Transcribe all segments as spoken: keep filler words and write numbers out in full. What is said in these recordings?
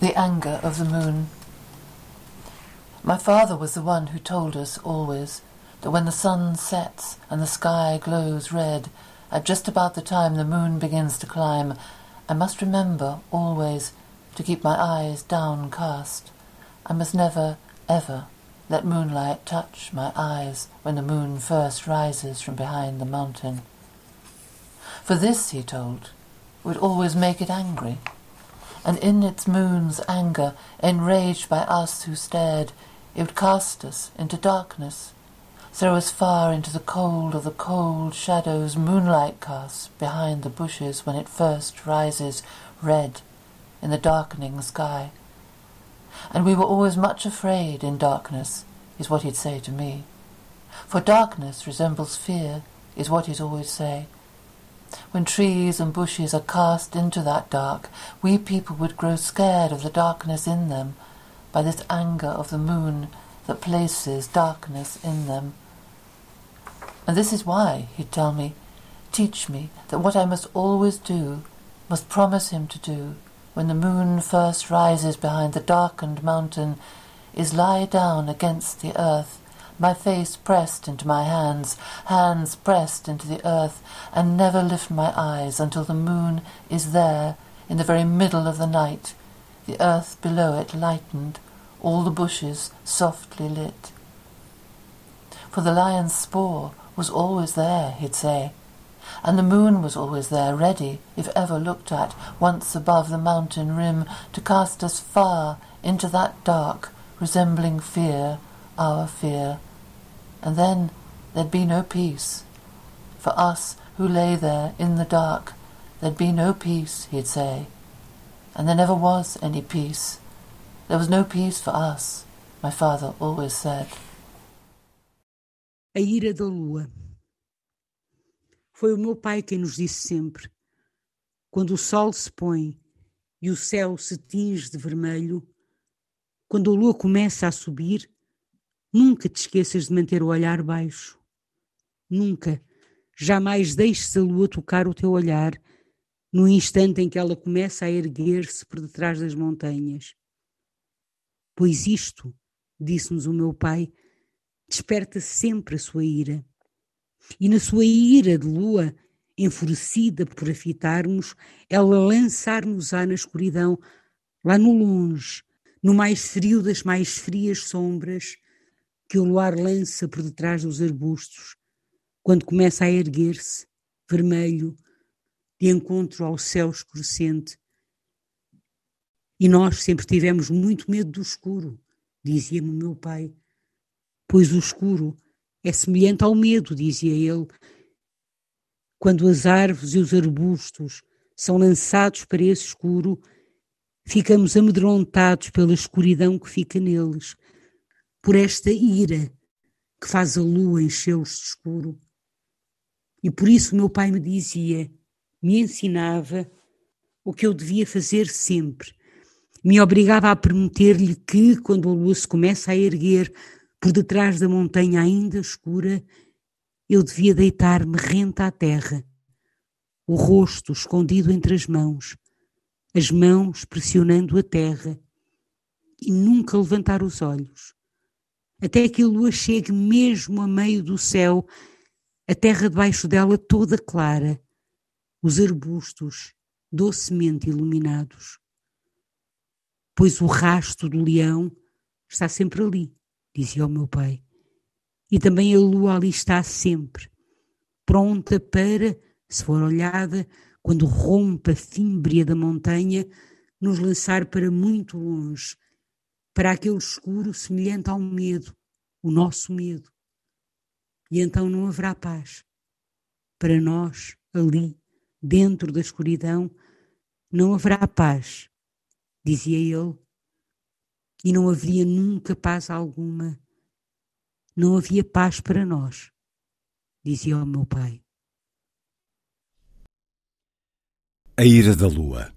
The anger of the moon. My father was the one who told us always that when the sun sets and the sky glows red, at just about the time the moon begins to climb, I must remember always to keep my eyes downcast. I must never, ever let moonlight touch my eyes when the moon first rises from behind the mountain. For this, he told, would always make it angry, and in its moon's anger, enraged by us who stared, it would cast us into darkness, throw us far into the cold of the cold shadows moonlight casts behind the bushes when it first rises red in the darkening sky. And we were always much afraid in darkness, is what he'd say to me. For darkness resembles fear, is what he'd always say. When trees and bushes are cast into that dark, we people would grow scared of the darkness in them, by this anger of the moon that places darkness in them. And this is why, he'd tell me, teach me that what I must always do, must promise him to do, when the moon first rises behind the darkened mountain, is lie down against the earth, my face pressed into my hands, hands pressed into the earth, and never lift my eyes until the moon is there, in the very middle of the night, the earth below it lightened, all the bushes softly lit. For the lion's spoor was always there, he'd say, and the moon was always there, ready, if ever looked at, once above the mountain rim, to cast us far into that dark, resembling fear, our fear. And then there'd be no peace. For us who lay there in the dark, there'd be no peace, he'd say. And there never was any peace. There was no peace for us, my father always said. A ira da lua. Foi o meu pai quem nos disse sempre, quando o sol se põe e o céu se tinge de vermelho, quando a lua começa a subir, nunca te esqueças de manter o olhar baixo. Nunca, jamais deixes a lua tocar o teu olhar no instante em que ela começa a erguer-se por detrás das montanhas. Pois isto, disse-nos o meu pai, desperta sempre a sua ira. E na sua ira de lua, enfurecida por afitarmos, ela lançar-nos-á na escuridão, lá no longe, no mais frio das mais frias sombras, que o luar lança por detrás dos arbustos, quando começa a erguer-se, vermelho, de encontro ao céu escurecente. E nós sempre tivemos muito medo do escuro, dizia-me o meu pai, pois o escuro é semelhante ao medo, dizia ele, quando as árvores e os arbustos são lançados para esse escuro, ficamos amedrontados pela escuridão que fica neles, por esta ira que faz a lua encher-os de escuro. E por isso meu pai me dizia, me ensinava o que eu devia fazer sempre. Me obrigava a permitir-lhe que, quando a lua se começa a erguer por detrás da montanha ainda escura, eu devia deitar-me rente à terra, o rosto escondido entre as mãos, as mãos pressionando a terra, e nunca levantar os olhos, até que a lua chegue mesmo a meio do céu, a terra debaixo dela toda clara, os arbustos docemente iluminados. Pois o rasto do leão está sempre ali, dizia o meu pai, e também a lua ali está sempre, pronta para, se for olhada, quando rompe a fímbria da montanha, nos lançar para muito longe, para aquele escuro semelhante ao medo, o nosso medo. E então não haverá paz. Para nós, ali, dentro da escuridão, não haverá paz, dizia ele, e não haveria nunca paz alguma. Não havia paz para nós, dizia o meu pai. A Ira da Lua,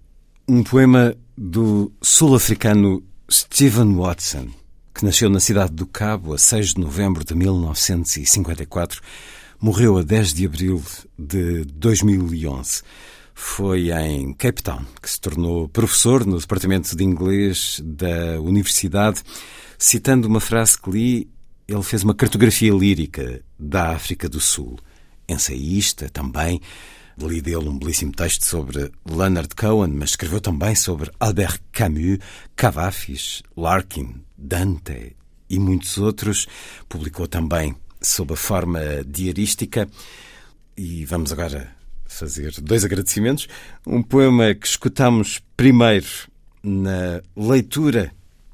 um poema do sul-africano Stephen Watson, que nasceu na cidade do Cabo a seis de novembro de mil novecentos e cinquenta e quatro, morreu a dez de abril de dois mil e onze. Foi em Cape Town que se tornou professor no departamento de inglês da universidade. Citando uma frase que li, ele fez uma cartografia lírica da África do Sul. Ensaísta também. Li dele um belíssimo texto sobre Leonard Cohen, mas escreveu também sobre Albert Camus, Cavafis, Larkin, Dante e muitos outros. Publicou também sob a forma diarística. E vamos agora fazer dois agradecimentos. Um poema que escutamos primeiro na leitura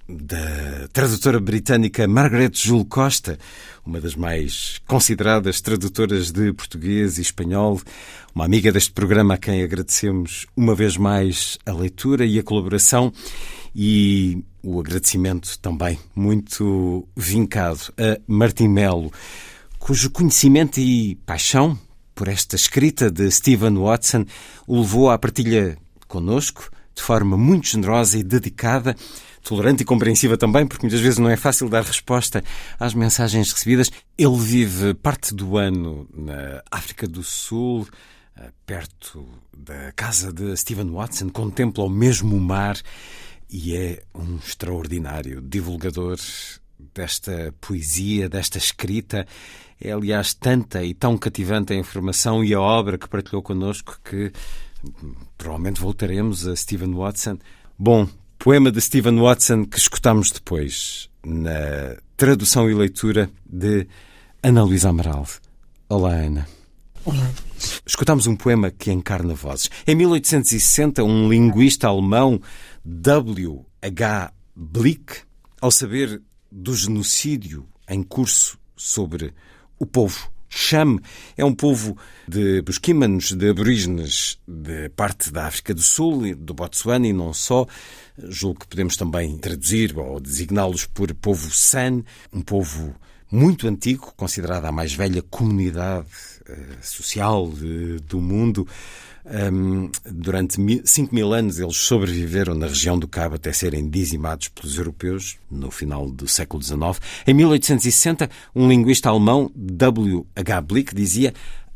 da tradutora britânica Margaret Jull Costa, uma das mais consideradas tradutoras de português e espanhol, uma amiga deste programa a quem agradecemos uma vez mais a leitura e a colaboração, e o agradecimento também muito vincado a Martim Melo, cujo conhecimento e paixão por esta escrita de Stephen Watson o levou à partilha connosco de forma muito generosa e dedicada, tolerante e compreensiva também, porque muitas vezes não é fácil dar resposta às mensagens recebidas. Ele vive parte do ano na África do Sul, perto da casa de Stephen Watson, contempla o mesmo mar e é um extraordinário divulgador desta poesia, desta escrita. É, aliás, tanta e tão cativante a informação e a obra que partilhou connosco que provavelmente voltaremos a Stephen Watson. Bom, poema de Stephen Watson que escutamos depois na tradução e leitura de Ana Luísa Amaral. Olá, Ana. Olá. Escutamos um poema que encarna vozes. Em mil oitocentos e sessenta, um linguista alemão, W. H. Bleek, ao saber do genocídio em curso sobre o povo Cham, é um povo de busquímanos, de aborígenes, de parte da África do Sul, do Botsuana e não só. Julgo que podemos também traduzir ou designá-los por povo San, um povo muito antigo, considerado a mais velha comunidade uh, social uh, do mundo. Um, durante cinco mil anos eles sobreviveram na região do Cabo até serem dizimados pelos europeus no final do século dezenove. Em mil oitocentos e sessenta, um linguista alemão, W. H. Bleek, dizia: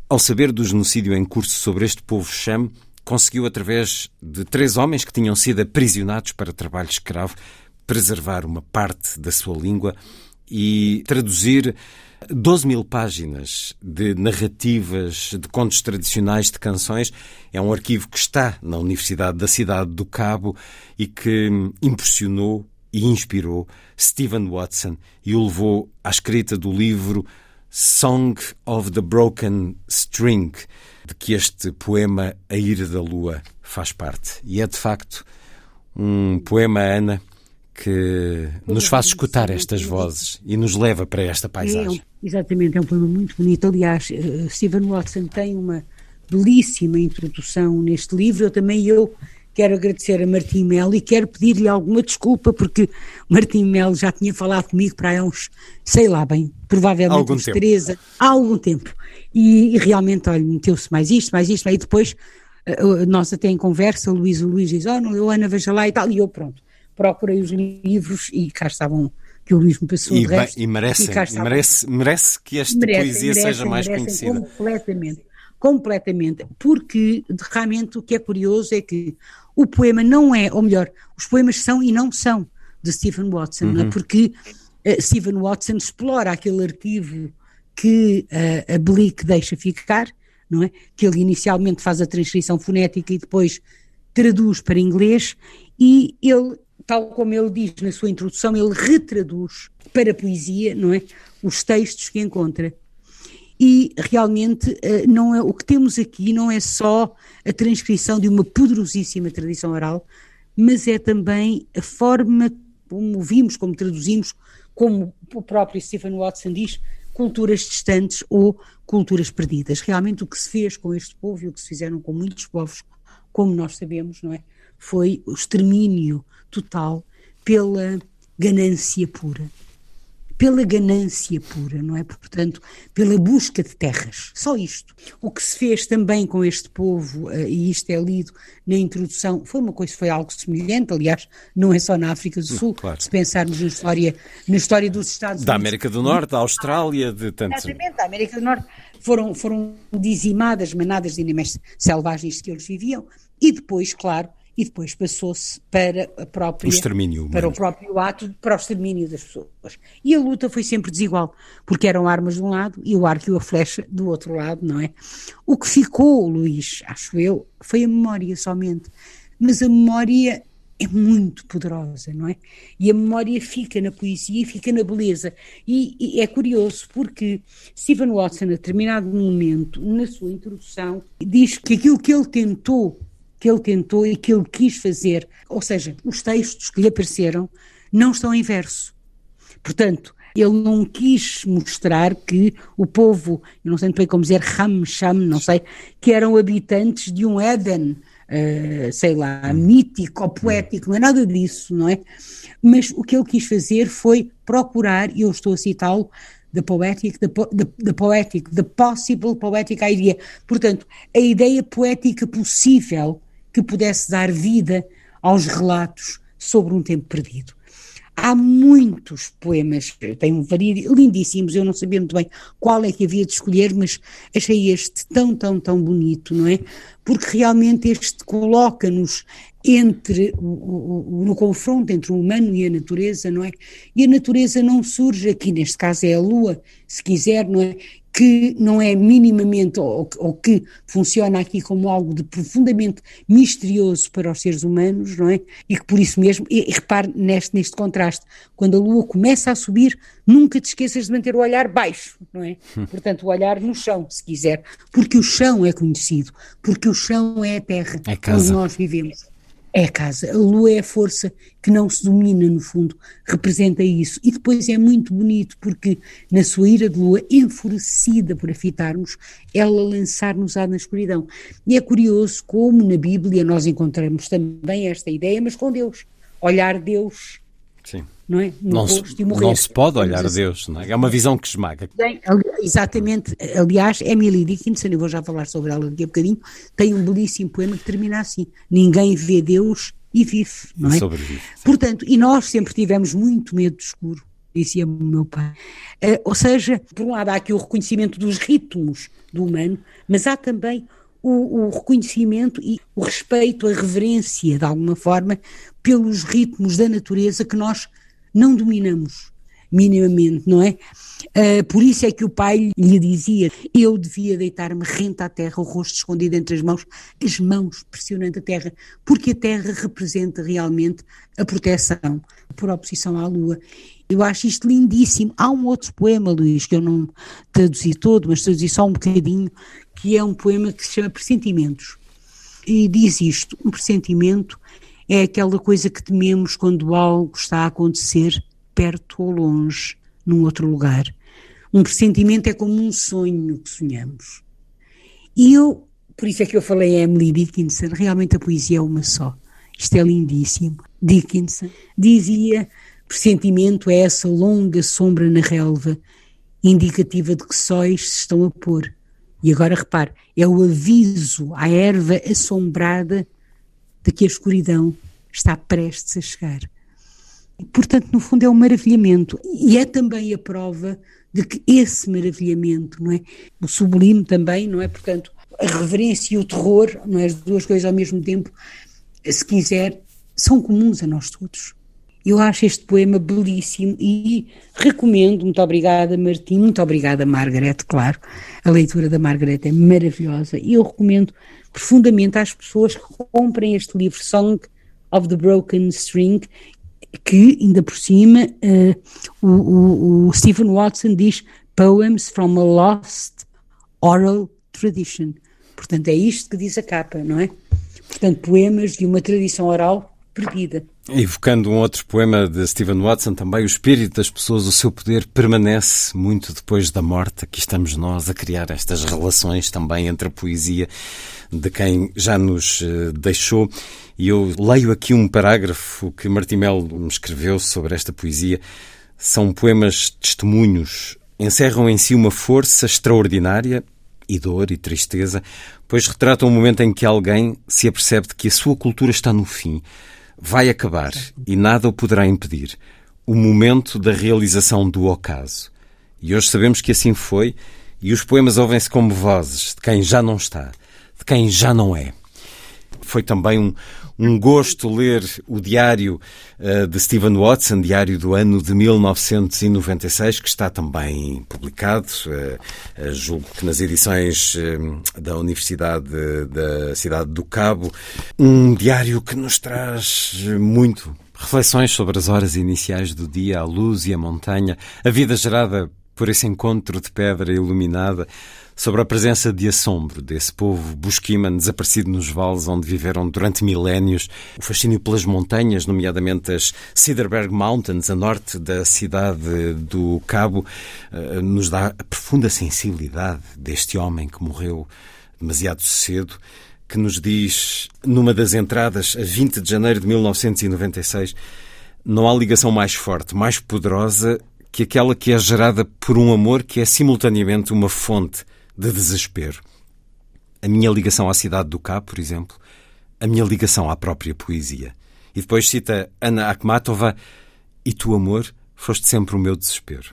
ao saber do genocídio em curso sobre este povo Cham, conseguiu, através de três homens que tinham sido aprisionados para trabalho escravo, preservar uma parte da sua língua e traduzir doze mil páginas de narrativas, de contos tradicionais, de canções. É um arquivo que está na Universidade da Cidade do Cabo e que impressionou e inspirou Stephen Watson e o levou à escrita do livro Song of the Broken String, de que este poema, A Ira da Lua, faz parte. E é, de facto, um poema, Ana, que nos faz escutar estas vozes e nos leva para esta paisagem. É, exatamente, é um poema muito bonito. Aliás, Stephen Watson tem uma belíssima introdução neste livro. Eu também eu quero agradecer a Martim Melo e quero pedir-lhe alguma desculpa, porque Martim Melo já tinha falado comigo para aí uns, sei lá bem, provavelmente algum uns treze anos, há algum tempo. E, e realmente, olha, meteu-se mais isto, mais isto, aí depois nós até em conversa, o Luís, o Luís diz, oh, não, eu, Ana, veja lá e tal, e eu, pronto. Procurei os livros e cá estavam, que o Luís me passou de resto. E, merecem, e, e merece, merece que esta merece, poesia merece, seja merece, mais merecem conhecida. Completamente, completamente, porque realmente o que é curioso é que o poema não é, ou melhor, os poemas são e não são de Stephen Watson, uhum. não é? Porque uh, Stephen Watson explora aquele arquivo que uh, a Bleek deixa ficar, não é? Que ele inicialmente faz a transcrição fonética e depois traduz para inglês, e ele, tal como ele diz na sua introdução, ele retraduz para a poesia, não é, os textos que encontra. E realmente não é, o que temos aqui não é só a transcrição de uma poderosíssima tradição oral, mas é também a forma como ouvimos, como traduzimos, como o próprio Stephen Watson diz, culturas distantes ou culturas perdidas. Realmente o que se fez com este povo e o que se fizeram com muitos povos, como nós sabemos, não é, foi o extermínio total pela ganância pura. Pela ganância pura, não é? Portanto, pela busca de terras, só isto. O que se fez também com este povo, e isto é lido na introdução, foi uma coisa, foi algo semelhante, aliás, não é só na África do Sul, claro. Se pensarmos na história, na história dos Estados Unidos. Da América do Norte, da Austrália, de tantos... Exatamente, da América do Norte. Foram, foram dizimadas manadas de animais selvagens que eles viviam, e depois, claro, e depois passou-se para a própria, o para o próprio ato, para o extermínio das pessoas. E a luta foi sempre desigual, porque eram armas de um lado e o arco e a flecha do outro lado, não é? O que ficou, Luís, acho eu, foi a memória somente, mas a memória é muito poderosa, não é? E a memória fica na poesia e fica na beleza. E, e é curioso porque Stephen Watson, a determinado momento, na sua introdução, diz que aquilo que ele tentou que ele tentou e que ele quis fazer, ou seja, os textos que lhe apareceram não estão em verso. Portanto, ele não quis mostrar que o povo, eu não sei bem como dizer, Ham, Sham, não sei, que eram habitantes de um Éden, uh, sei lá, mítico ou poético, não é nada disso, não é? Mas o que ele quis fazer foi procurar, e eu estou a citá-lo, The poetic, the, po- the, the poetic, the possible poetic idea. Portanto, a ideia poética possível que pudesse dar vida aos relatos sobre um tempo perdido. Há muitos poemas, tem vari... lindíssimos, eu não sabia muito bem qual é que havia de escolher, mas achei este tão, tão, tão bonito, não é? Porque realmente este coloca-nos entre, no confronto entre o humano e a natureza, não é? E a natureza não surge aqui, neste caso é a lua, se quiser, não é? Que não é minimamente, ou, ou que funciona aqui como algo de profundamente misterioso para os seres humanos, não é? E que por isso mesmo, e, e repare neste, neste contraste, quando a lua começa a subir, nunca te esqueças de manter o olhar baixo, não é? Hum. Portanto, o olhar no chão, se quiser, porque o chão é conhecido, porque o chão é a terra é casa. Onde nós vivemos. É a casa, a lua é a força que não se domina no fundo, representa isso. E depois é muito bonito porque na sua ira de lua, enfurecida por afitarmos, ela lançar-nos-á na escuridão. E é curioso como na Bíblia nós encontramos também esta ideia, mas com Deus, olhar Deus. Sim. Não é? Não, se, não se pode olhar a Deus, não é? É uma visão que esmaga. Bem, exatamente, aliás, Emily Dickinson, eu vou já falar sobre ela daqui a bocadinho, tem um belíssimo poema que termina assim: ninguém vê Deus e vive, não é? E sobrevive. Portanto, e nós sempre tivemos muito medo do escuro, dizia o meu pai. Uh, ou seja, por um lado há aqui o reconhecimento dos ritmos do humano, mas há também o, o reconhecimento e o respeito, a reverência, de alguma forma, pelos ritmos da natureza que nós não dominamos minimamente, não é? Uh, por isso é que o pai lhe dizia: eu devia deitar-me renta à terra, o rosto escondido entre as mãos, as mãos pressionando a terra, porque a terra representa realmente a proteção por oposição à lua. Eu acho isto lindíssimo. Há um outro poema, Luís, que eu não traduzi todo, mas traduzi só um bocadinho, que é um poema que se chama Pressentimentos. E diz isto: um pressentimento é aquela coisa que tememos quando algo está a acontecer perto ou longe, num outro lugar. Um pressentimento é como um sonho que sonhamos. E eu, por isso é que eu falei a Emily Dickinson, realmente a poesia é uma só. Isto é lindíssimo. Dickinson dizia: pressentimento é essa longa sombra na relva, indicativa de que sóis se estão a pôr. E agora repare, é o aviso à erva assombrada de que a escuridão está prestes a chegar. E, portanto, no fundo é um maravilhamento, e é também a prova de que esse maravilhamento, não é? O sublime também, não é? Portanto, a reverência e o terror, não é? As duas coisas ao mesmo tempo, se quiser, são comuns a nós todos. Eu acho este poema belíssimo e recomendo. Muito obrigada, Martim, muito obrigada, Margaret, claro. A leitura da Margaret é maravilhosa e eu recomendo profundamente às pessoas que comprem este livro, Song of the Broken String, que, ainda por cima, uh, o, o, o Stephen Watson diz Poems from a Lost Oral Tradition. Portanto, é isto que diz a capa, não é? Portanto, poemas de uma tradição oral perdida. Evocando um outro poema de Stephen Watson, também o espírito das pessoas, o seu poder permanece muito depois da morte. Aqui estamos nós a criar estas relações também entre a poesia de quem já nos deixou. E eu leio aqui um parágrafo que Martim Melo me escreveu sobre esta poesia. São poemas testemunhos. Encerram em si uma força extraordinária e dor e tristeza, pois retratam o momento em que alguém se apercebe de que a sua cultura está no fim. Vai acabar e nada o poderá impedir. O momento da realização do ocaso. E hoje sabemos que assim foi e os poemas ouvem-se como vozes de quem já não está, de quem já não é. Foi também um, um gosto ler o diário uh, de Stephen Watson, diário do ano de mil novecentos e noventa e seis, que está também publicado, uh, uh, julgo que nas edições uh, da Universidade de, da Cidade do Cabo. Um diário que nos traz muito reflexões sobre as horas iniciais do dia, a luz e a montanha, a vida gerada por esse encontro de pedra iluminada, sobre a presença de assombro desse povo busquima desaparecido nos vales onde viveram durante milénios, o fascínio pelas montanhas, nomeadamente as Cedarberg Mountains, a norte da cidade do Cabo, nos dá a profunda sensibilidade deste homem que morreu demasiado cedo, que nos diz, numa das entradas, a vinte de janeiro de mil novecentos e noventa e seis, não há ligação mais forte, mais poderosa, que aquela que é gerada por um amor que é simultaneamente uma fonte de desespero. A minha ligação à cidade do Cabo, por exemplo, a minha ligação à própria poesia. E depois cita Ana Akhmatova, e tu, amor, foste sempre o meu desespero.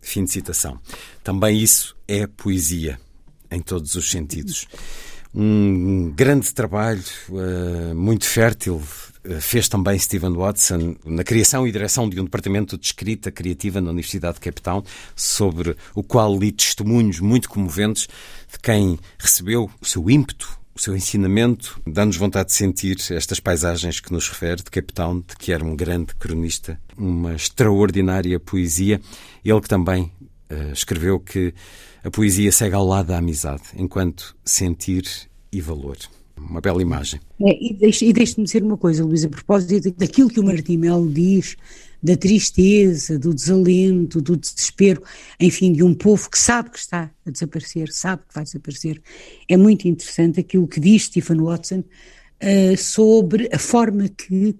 Fim de citação. Também isso é poesia, em todos os sentidos. Um grande trabalho, uh, muito fértil, fez também Stephen Watson na criação e direção de um departamento de escrita criativa na Universidade de Cape Town, sobre o qual li testemunhos muito comoventes de quem recebeu o seu ímpeto, o seu ensinamento. Dá-nos vontade de sentir estas paisagens que nos refere de Cape Town, de que era um grande cronista, uma extraordinária poesia. Ele que também uh, escreveu que a poesia segue ao lado da amizade, enquanto sentir e valor. Uma bela imagem. É, e deixe-me dizer uma coisa, Luís, a propósito daquilo que o Martim Melo diz, da tristeza, do desalento, do desespero, enfim, de um povo que sabe que está a desaparecer, sabe que vai desaparecer. É muito interessante aquilo que diz Stephen Watson uh, sobre a forma que,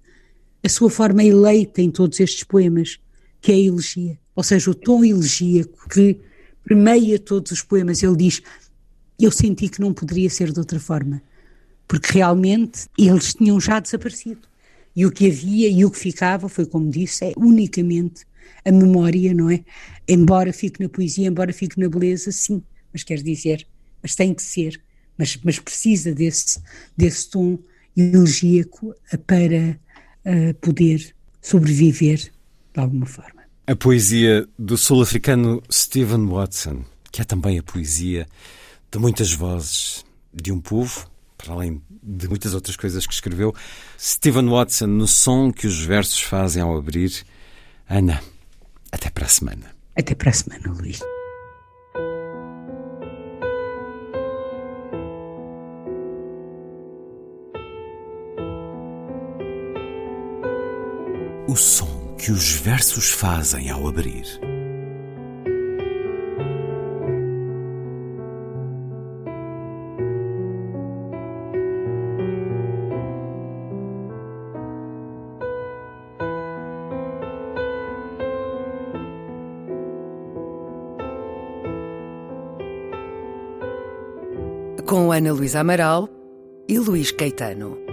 a sua forma eleita em todos estes poemas, que é a elegia, ou seja, o tom elegíaco que permeia todos os poemas. Ele diz, eu senti que não poderia ser de outra forma, porque realmente eles tinham já desaparecido. E o que havia e o que ficava, foi como disse, é unicamente a memória, não é? Embora fique na poesia, embora fique na beleza, sim, mas quer dizer, mas tem que ser, mas, mas precisa desse, desse tom elegíaco para uh, poder sobreviver de alguma forma. A poesia do sul-africano Stephen Watson, que é também a poesia de muitas vozes de um povo, para além de muitas outras coisas que escreveu. Stephen Watson, no som que os versos fazem ao abrir. Ana, até para a semana. Até para a semana, Luís. O som que os versos fazem ao abrir. Com Ana Luísa Amaral e Luís Caetano.